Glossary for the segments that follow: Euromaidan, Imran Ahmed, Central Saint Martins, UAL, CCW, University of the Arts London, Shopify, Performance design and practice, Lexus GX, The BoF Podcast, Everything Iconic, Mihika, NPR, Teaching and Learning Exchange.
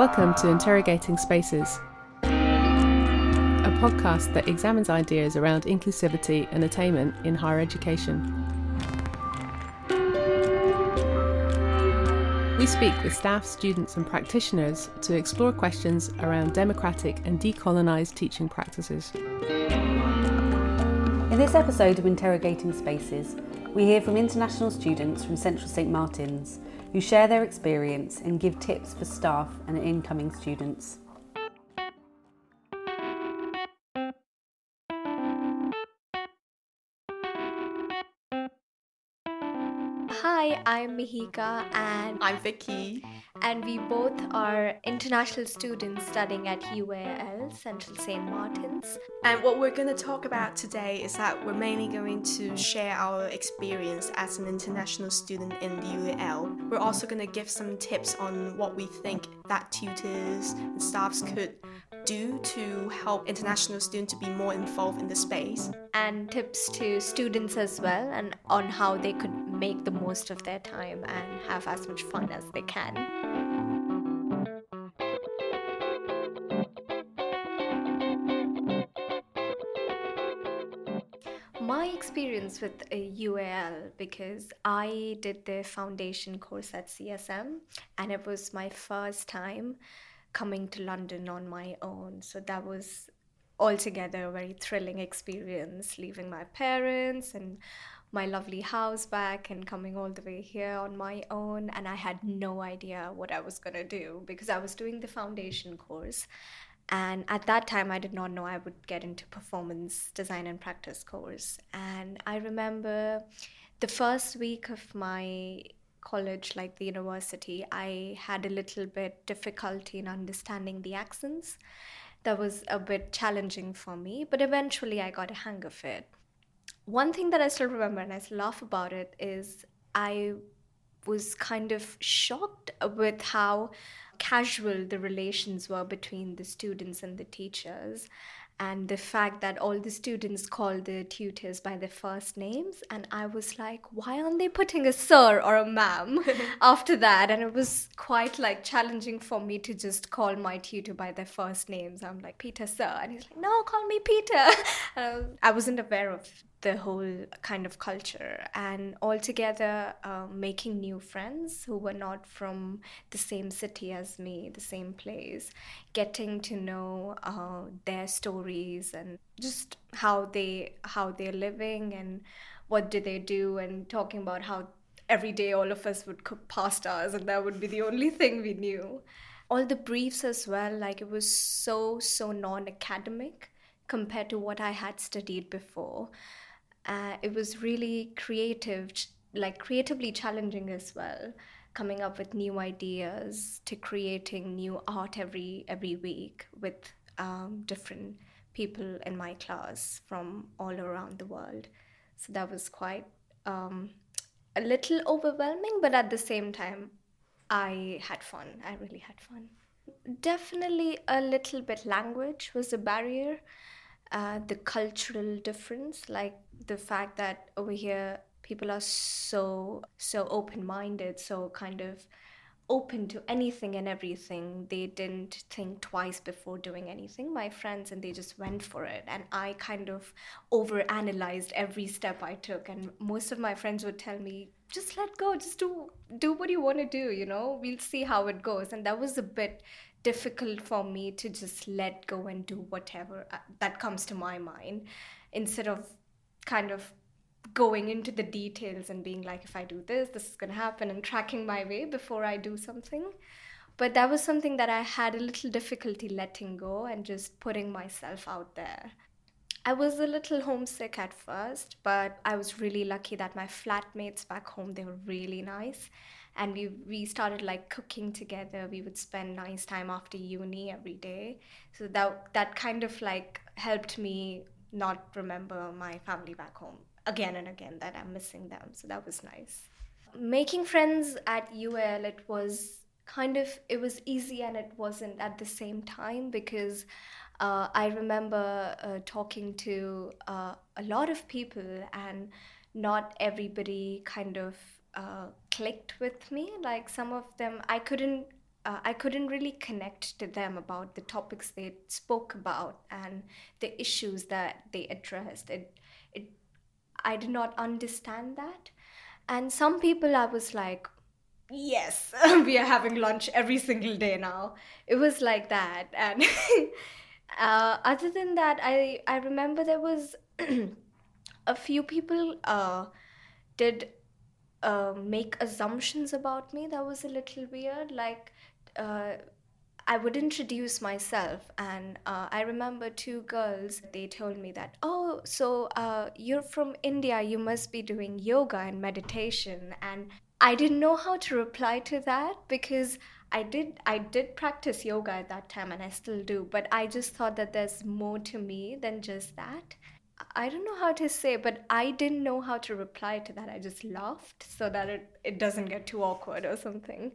Welcome to Interrogating Spaces, a podcast that examines ideas around inclusivity and attainment in higher education. We speak with staff, students and practitioners to explore questions around democratic and decolonised teaching practices. In this episode of Interrogating Spaces, we hear from international students from Central Saint Martins who share their experience and give tips for staff and incoming students. Hi, I'm Mihika and I'm Vicky, and we both are international students studying at UAL, Central Saint Martins. And what we're going to talk about today is that we're mainly going to share our experience as an international student in the UAL. We're also going to give some tips on what we think that tutors and staffs could do to help international students to be more involved in the space. And tips to students as well, and on how they could make the most of their time and have as much fun as they can. My experience with UAL, because I did the foundation course at CSM and it was my first time coming to London on my own, so that was altogether a very thrilling experience, leaving my parents and my lovely house back and coming all the way here on my own. And I had no idea what I was going to do because I was doing the foundation course, and at that time I did not know I would get into performance design and practice course. And I remember the first week of my college, like the university, I had a little bit difficulty in understanding the accents. That was a bit challenging for me, but eventually I got a hang of it. One thing that I still remember, and I still laugh about it, is I was kind of shocked with how casual the relations were between the students and the teachers, and the fact that all the students called the tutors by their first names. And I was like, why aren't they putting a sir or a ma'am after that? And it was quite like challenging for me to just call my tutor by their first names. I'm like, Peter, sir. And he's like, no, call me Peter. I wasn't aware of the whole kind of culture. And altogether, making new friends who were not from the same city as me, the same place, getting to know their stories and just how they're living and what do they do, and talking about how every day all of us would cook pastas and that would be the only thing we knew. All the briefs as well, like it was so non-academic compared to what I had studied before. It was really creatively challenging as well, coming up with new ideas, to creating new art every week with different people in my class from all around the world. So that was quite a little overwhelming, but at the same time, I had fun. I really had fun. Definitely a little bit language was a barrier. The cultural difference, like the fact that over here people are so open-minded, so kind of open to anything and everything. They didn't think twice before doing anything, my friends, and they just went for it. And I kind of overanalyzed every step I took, and most of my friends would tell me, just let go, just do what you want to do, you know, we'll see how it goes. And that was a bit difficult for me, to just let go and do whatever that comes to my mind, instead of kind of going into the details and being like, if I do this is going to happen, and tracking my way before I do something. But that was something that I had a little difficulty letting go and just putting myself out there. I was a little homesick at first, but I was really lucky that my flatmates back home, they were really nice. And we started like cooking together. We would spend nice time after uni every day. So that kind of like helped me not remember my family back home again and again, that I'm missing them. So that was nice. Making friends at UAL, it was easy and it wasn't at the same time, because I remember talking to a lot of people, and not everybody kind of clicked with me. Like some of them, I couldn't I couldn't really connect to them about the topics they spoke about and the issues that they addressed. I did not understand that. And some people I was like, yes, we are having lunch every single day now. It was like that. And other than that, I remember there was a few people did make assumptions about me. That was a little weird. Like, I would introduce myself, and I remember two girls, they told me that, oh, so you're from India, you must be doing yoga and meditation. And I didn't know how to reply to that, because I did practice yoga at that time, and I still do, but I just thought that there's more to me than just that. I don't know how to say, but I didn't know how to reply to that. I just laughed so that it doesn't get too awkward or something.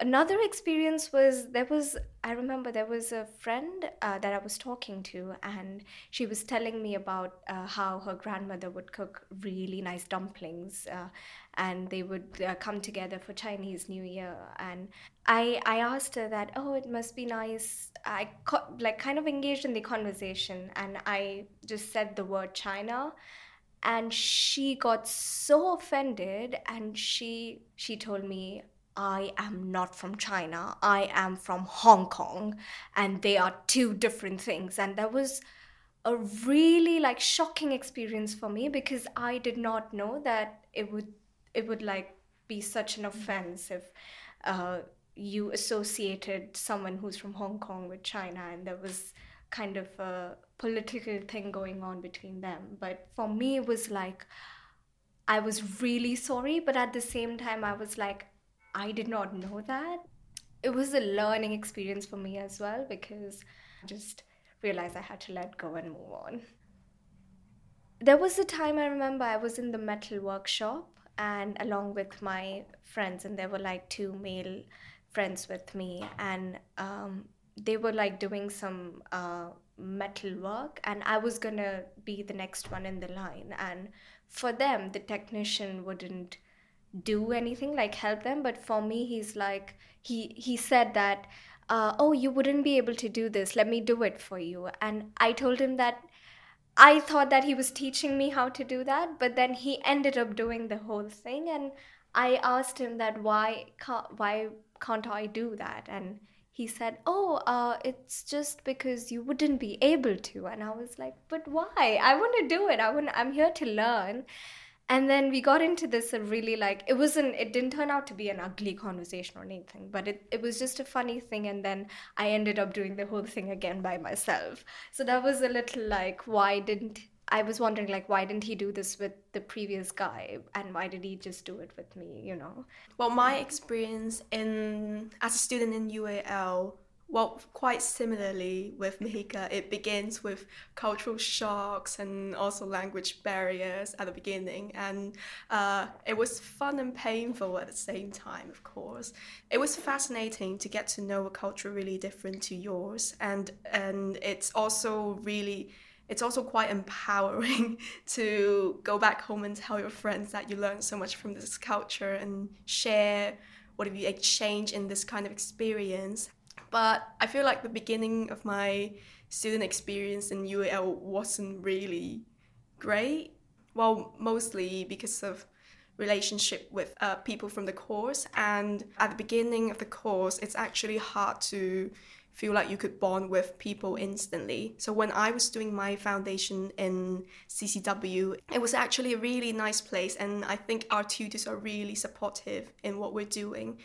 Another experience was, I remember there was a friend that I was talking to, and she was telling me about how her grandmother would cook really nice dumplings and they would come together for Chinese New Year. And I asked her that, oh, it must be nice. I kind of engaged in the conversation, and I just said the word China. And she got so offended, and she told me, I am not from China, I am from Hong Kong, and they are two different things. And that was a really shocking experience for me, because I did not know that it would be such an offense if you associated someone who's from Hong Kong with China, and there was kind of a political thing going on between them. But for me, it was I was really sorry, but at the same time, I was I did not know that. It was a learning experience for me as well, because I just realized I had to let go and move on. There was a time I remember I was in the metal workshop, and along with my friends, and there were two male friends with me, and they were doing some metal work, and I was gonna be the next one in the line. And for them, the technician wouldn't do anything, help them, but for me, he's he said that, oh, you wouldn't be able to do this, let me do it for you. And I told him that I thought that he was teaching me how to do that, but then he ended up doing the whole thing. And I asked him that, why can't I do that? And he said, oh, it's just because you wouldn't be able to. And I was like, but why? I want to do it. I'm here to learn. And then we got into this really it didn't turn out to be an ugly conversation or anything, but it was just a funny thing. And then I ended up doing the whole thing again by myself. So that was a little why didn't he do this with the previous guy? And why did he just do it with me, you know? Well, my experience as a student in UAL, well, quite similarly with Mahika, it begins with cultural shocks and also language barriers at the beginning. And it was fun and painful at the same time, of course. It was fascinating to get to know a culture really different to yours. And it's also quite empowering to go back home and tell your friends that you learned so much from this culture and share what you exchange in this kind of experience. But I feel the beginning of my student experience in UAL wasn't really great. Well, mostly because of relationship with people from the course. And at the beginning of the course, it's actually hard to feel you could bond with people instantly. So when I was doing my foundation in CCW, it was actually a really nice place. And I think our tutors are really supportive in what we're doing.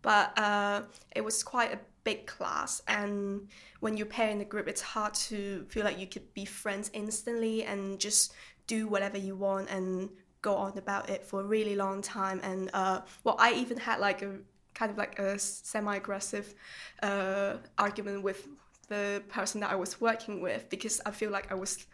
But it was quite a big class, and when you pair in the group, it's hard to feel you could be friends instantly and just do whatever you want and go on about it for a really long time. And I even had a semi-aggressive argument with the person that I was working with, because I feel I was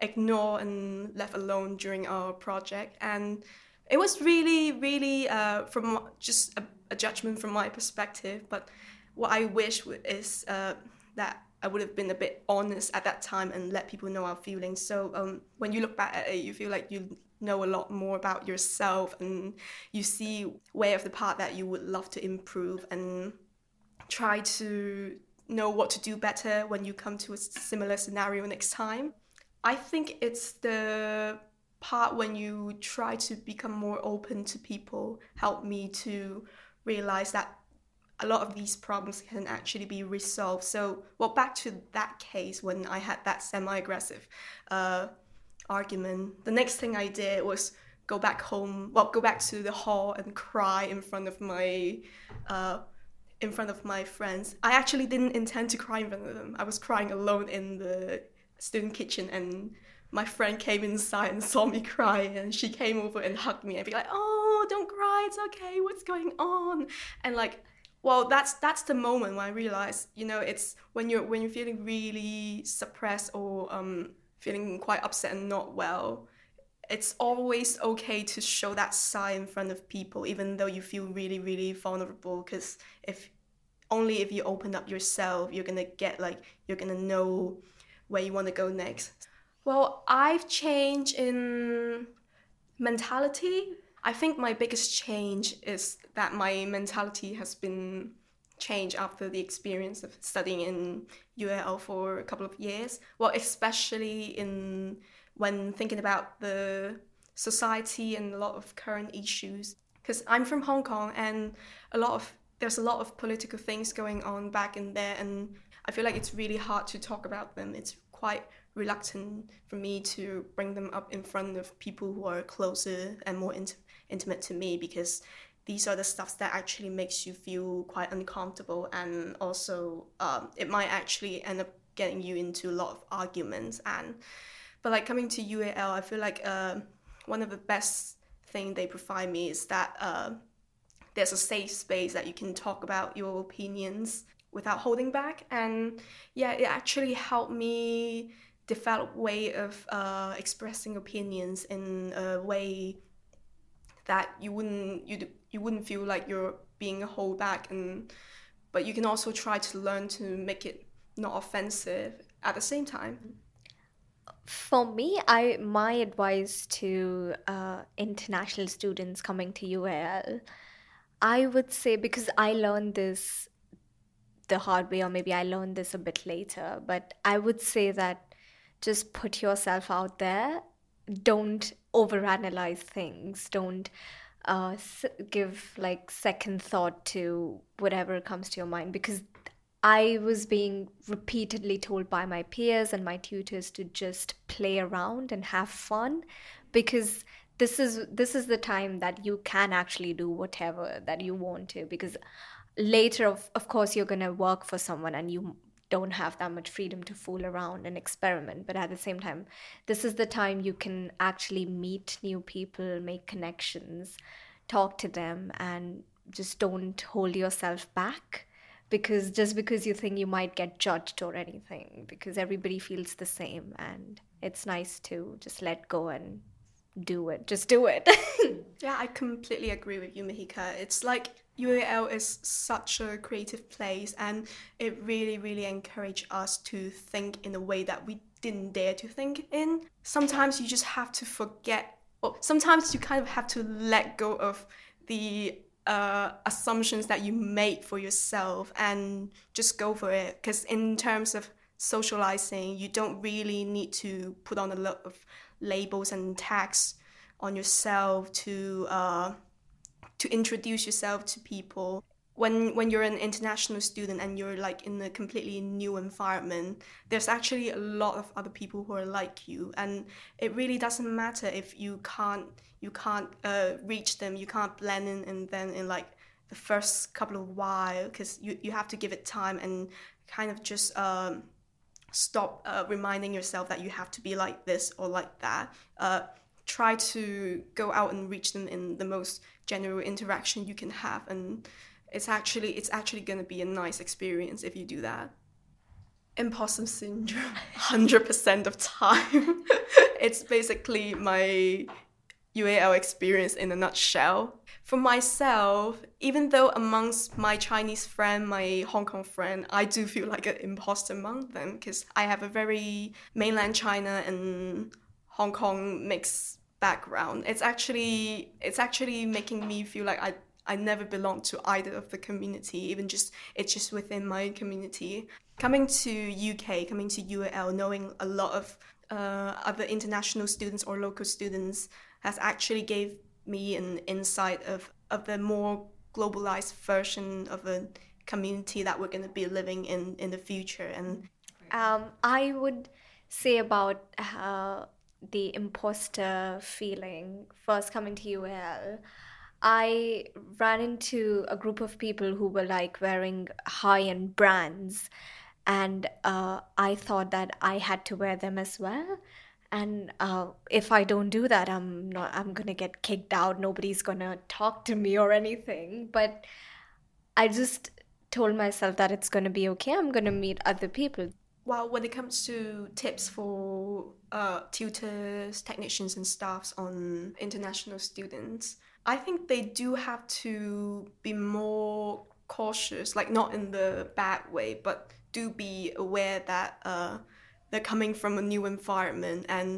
ignored and left alone during our project. And it was really, really from just a judgment from my perspective, but what I wish is that I would have been a bit honest at that time and let people know our feelings. So when you look back at it, you feel you know a lot more about yourself, and you see where of the part that you would love to improve, and try to know what to do better when you come to a similar scenario next time. I think it's the part when you try to become more open to people helped me to realize that a lot of these problems can actually be resolved. So, well, back to that case when I had that semi-aggressive argument, the next thing I did was go back to the hall and cry in front of my friends. I actually didn't intend to cry in front of them. I was crying alone in the student kitchen, and my friend came inside and saw me cry, and she came over and hugged me and be like, "Oh, don't cry, it's okay, what's going on?" And like, well, that's the moment when I realized, you know, it's when you're feeling really suppressed or feeling quite upset and not well, it's always okay to show that side in front of people, even though you feel really, really vulnerable, because if you open up yourself, you're gonna know where you want to go next. Well, I've changed in mentality. I think my biggest change is that my mentality has been changed after the experience of studying in UAL for a couple of years. Well, especially when thinking about the society and a lot of current issues. Because I'm from Hong Kong, and there's a lot of political things going on back in there, and I feel like it's really hard to talk about them. It's quite reluctant for me to bring them up in front of people who are closer and more intimate to me, because these are the stuff that actually makes you feel quite uncomfortable, and also it might actually end up getting you into a lot of arguments. But like coming to UAL, I feel like one of the best thing they provide me is that there's a safe space that you can talk about your opinions without holding back. And yeah, it actually helped me develop way of expressing opinions in a way that you wouldn't feel like you're being held back, but you can also try to learn to make it not offensive at the same time. For me, my advice to international students coming to UAL, I would say, because I learned this the hard way, or maybe I learned this a bit later, but I would say that just put yourself out there. Don't overanalyze things. Don't give like second thought to whatever comes to your mind, because I was being repeatedly told by my peers and my tutors to just play around and have fun, because this is the time that you can actually do whatever that you want to, because later of course you're going to work for someone and you don't have that much freedom to fool around and experiment. But at the same time, this is the time you can actually meet new people, make connections, talk to them, and just don't hold yourself back. Because just because you think you might get judged or anything, because everybody feels the same, and it's nice to just let go and do it. Just do it. Yeah, I completely agree with you, Mahika. It's like UAL is such a creative place, and it really, really encouraged us to think in a way that we didn't dare to think in. Sometimes you just have to forget, or sometimes you kind of have to let go of the assumptions that you made for yourself and just go for it, because in terms of socializing, you don't really need to put on a lot of labels and tags on yourself to introduce yourself to people. When you're an international student and you're like in a completely new environment, there's actually a lot of other people who are like you, and it really doesn't matter if you can't reach them, you can't blend in, and then in like the first couple of while, because you have to give it time and kind of just stop reminding yourself that you have to be like this or like that. Try to go out and reach them in the most general interaction you can have, and it's actually going to be a nice experience if you do that. Imposter syndrome, 100% of time. It's basically my UAL experience in a nutshell. For myself, even though amongst my Chinese friend, my Hong Kong friend, I do feel like an imposter among them, because I have a very mainland China and Hong Kong mixed background. It's actually making me feel like I never belonged to either of the community, even just it's just within my own community. Coming to UK, coming to UAL, knowing a lot of other international students or local students has actually gave me an insight of the more globalized version of a community that we're going to be living in the future. And I would say about the imposter feeling first coming to UAL, I ran into a group of people who were like wearing high-end brands, and I thought that I had to wear them as well. And if I don't do that, I'm gonna get kicked out. Nobody's gonna talk to me or anything. But I just told myself that it's gonna be okay. I'm gonna meet other people. Well, when it comes to tips for tutors, technicians, and staffs on international students, I think they do have to be more cautious, like not in the bad way, but do be aware that they're coming from a new environment and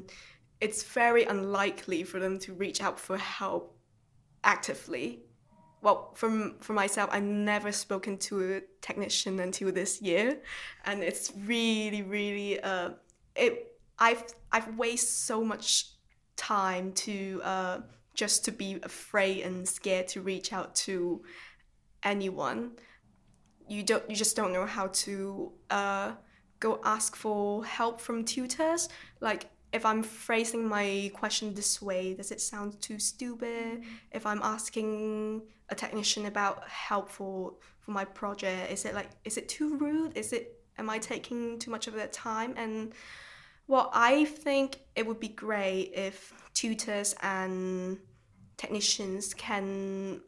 it's very unlikely for them to reach out for help actively. Well, for myself, I've never spoken to a technician until this year, and it's really, really, I've wasted so much time to just to be afraid and scared to reach out to anyone. You just don't know how to go ask for help from tutors. Like, if I'm phrasing my question this way, does it sound too stupid? If I'm asking a technician about help for my project, is it too rude? Am I taking too much of their time? And well, I think it would be great if tutors and technicians can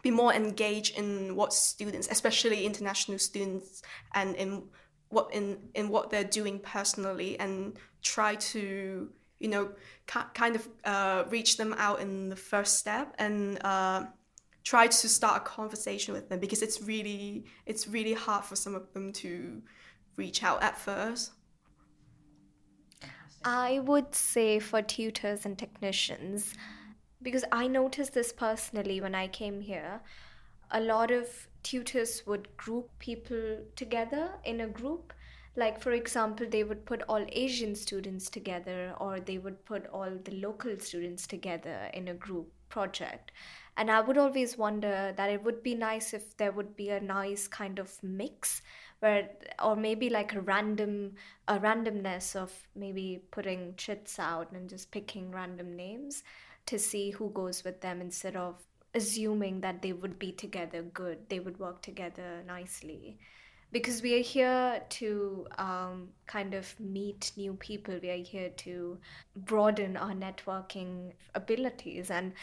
be more engaged in what students, especially international students, and in what they're doing personally, and try to, you know, kind of reach them out in the first step and try to start a conversation with them, because it's really hard for some of them to reach out at first. I would say for tutors and technicians, because I noticed this personally when I came here, a lot of tutors would group people together in a group. Like, for example, they would put all Asian students together, or they would put all the local students together in a group project. And I would always wonder that it would be nice if there would be a nice kind of mix, where, or maybe like a randomness of maybe putting chits out and just picking random names to see who goes with them, instead of assuming that they would be together good, they would work together nicely. Because we are here to kind of meet new people. We are here to broaden our networking abilities. And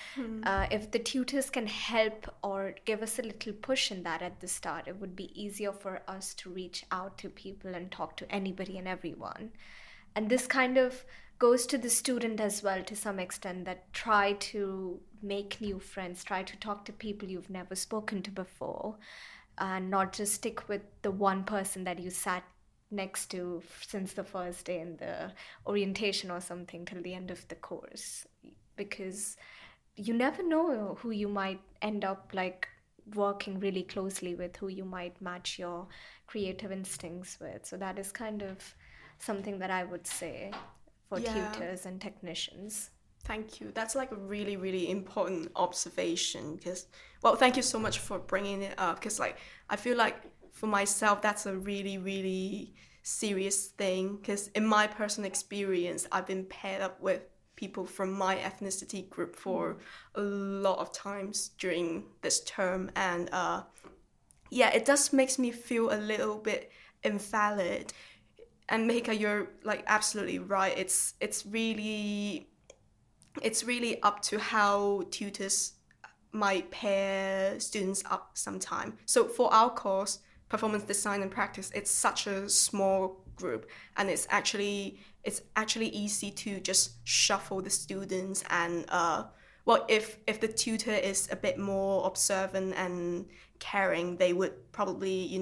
if the tutors can help or give us a little push in that at the start, it would be easier for us to reach out to people and talk to anybody and everyone. And this kind of goes to the student as well, to some extent, that try to make new friends, try to talk to people you've never spoken to before, and not just stick with the one person that you sat next to since the first day in the orientation or something till the end of the course, because you never know who you might end up like working really closely with, who you might match your creative instincts with. So that is kind of something that I would say for tutors and technicians. Thank you. That's like a really, really important observation, because, well, thank you so much for bringing it up, because like I feel like for myself that's a really, really serious thing, because in my personal experience I've been paired up with people from my ethnicity group for a lot of times during this term, and it just makes me feel a little bit invalid. And Mika, you're like absolutely right. It's really up to how tutors might pair students up sometime. So for our course, Performance Design and Practice, it's such a small group, and it's actually easy to just shuffle the students, and if the tutor is a bit more observant and caring, they would probably,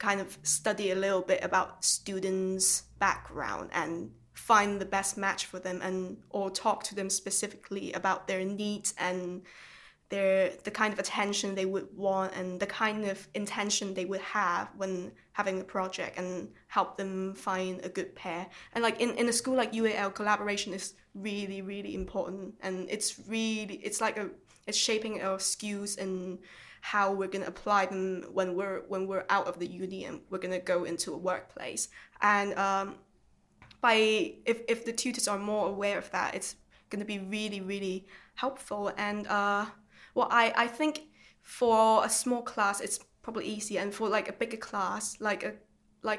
kind of study a little bit about students' background and find the best match for them and or talk to them specifically about their needs and the kind of attention they would want and the kind of intention they would have when having a project, and help them find a good pair. And like in a school like UAL, collaboration is really, really important, and it's shaping our skills and how we're gonna apply them when we're out of the uni and we're gonna go into a workplace. And if the tutors are more aware of that, it's gonna be really, really helpful. And I think for a small class it's probably easy, and for like a bigger class, like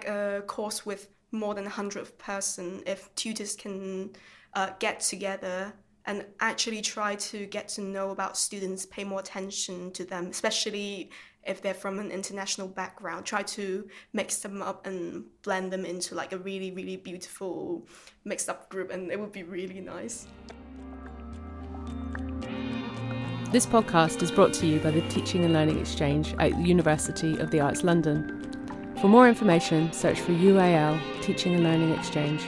a course with more than 100 person, if tutors can get together and actually try to get to know about students, pay more attention to them, especially if they're from an international background, try to mix them up and blend them into like a really, really beautiful mixed up group, and it would be really nice. This podcast is brought to you by the Teaching and Learning Exchange at the University of the Arts London. For more information, search for UAL Teaching and Learning Exchange.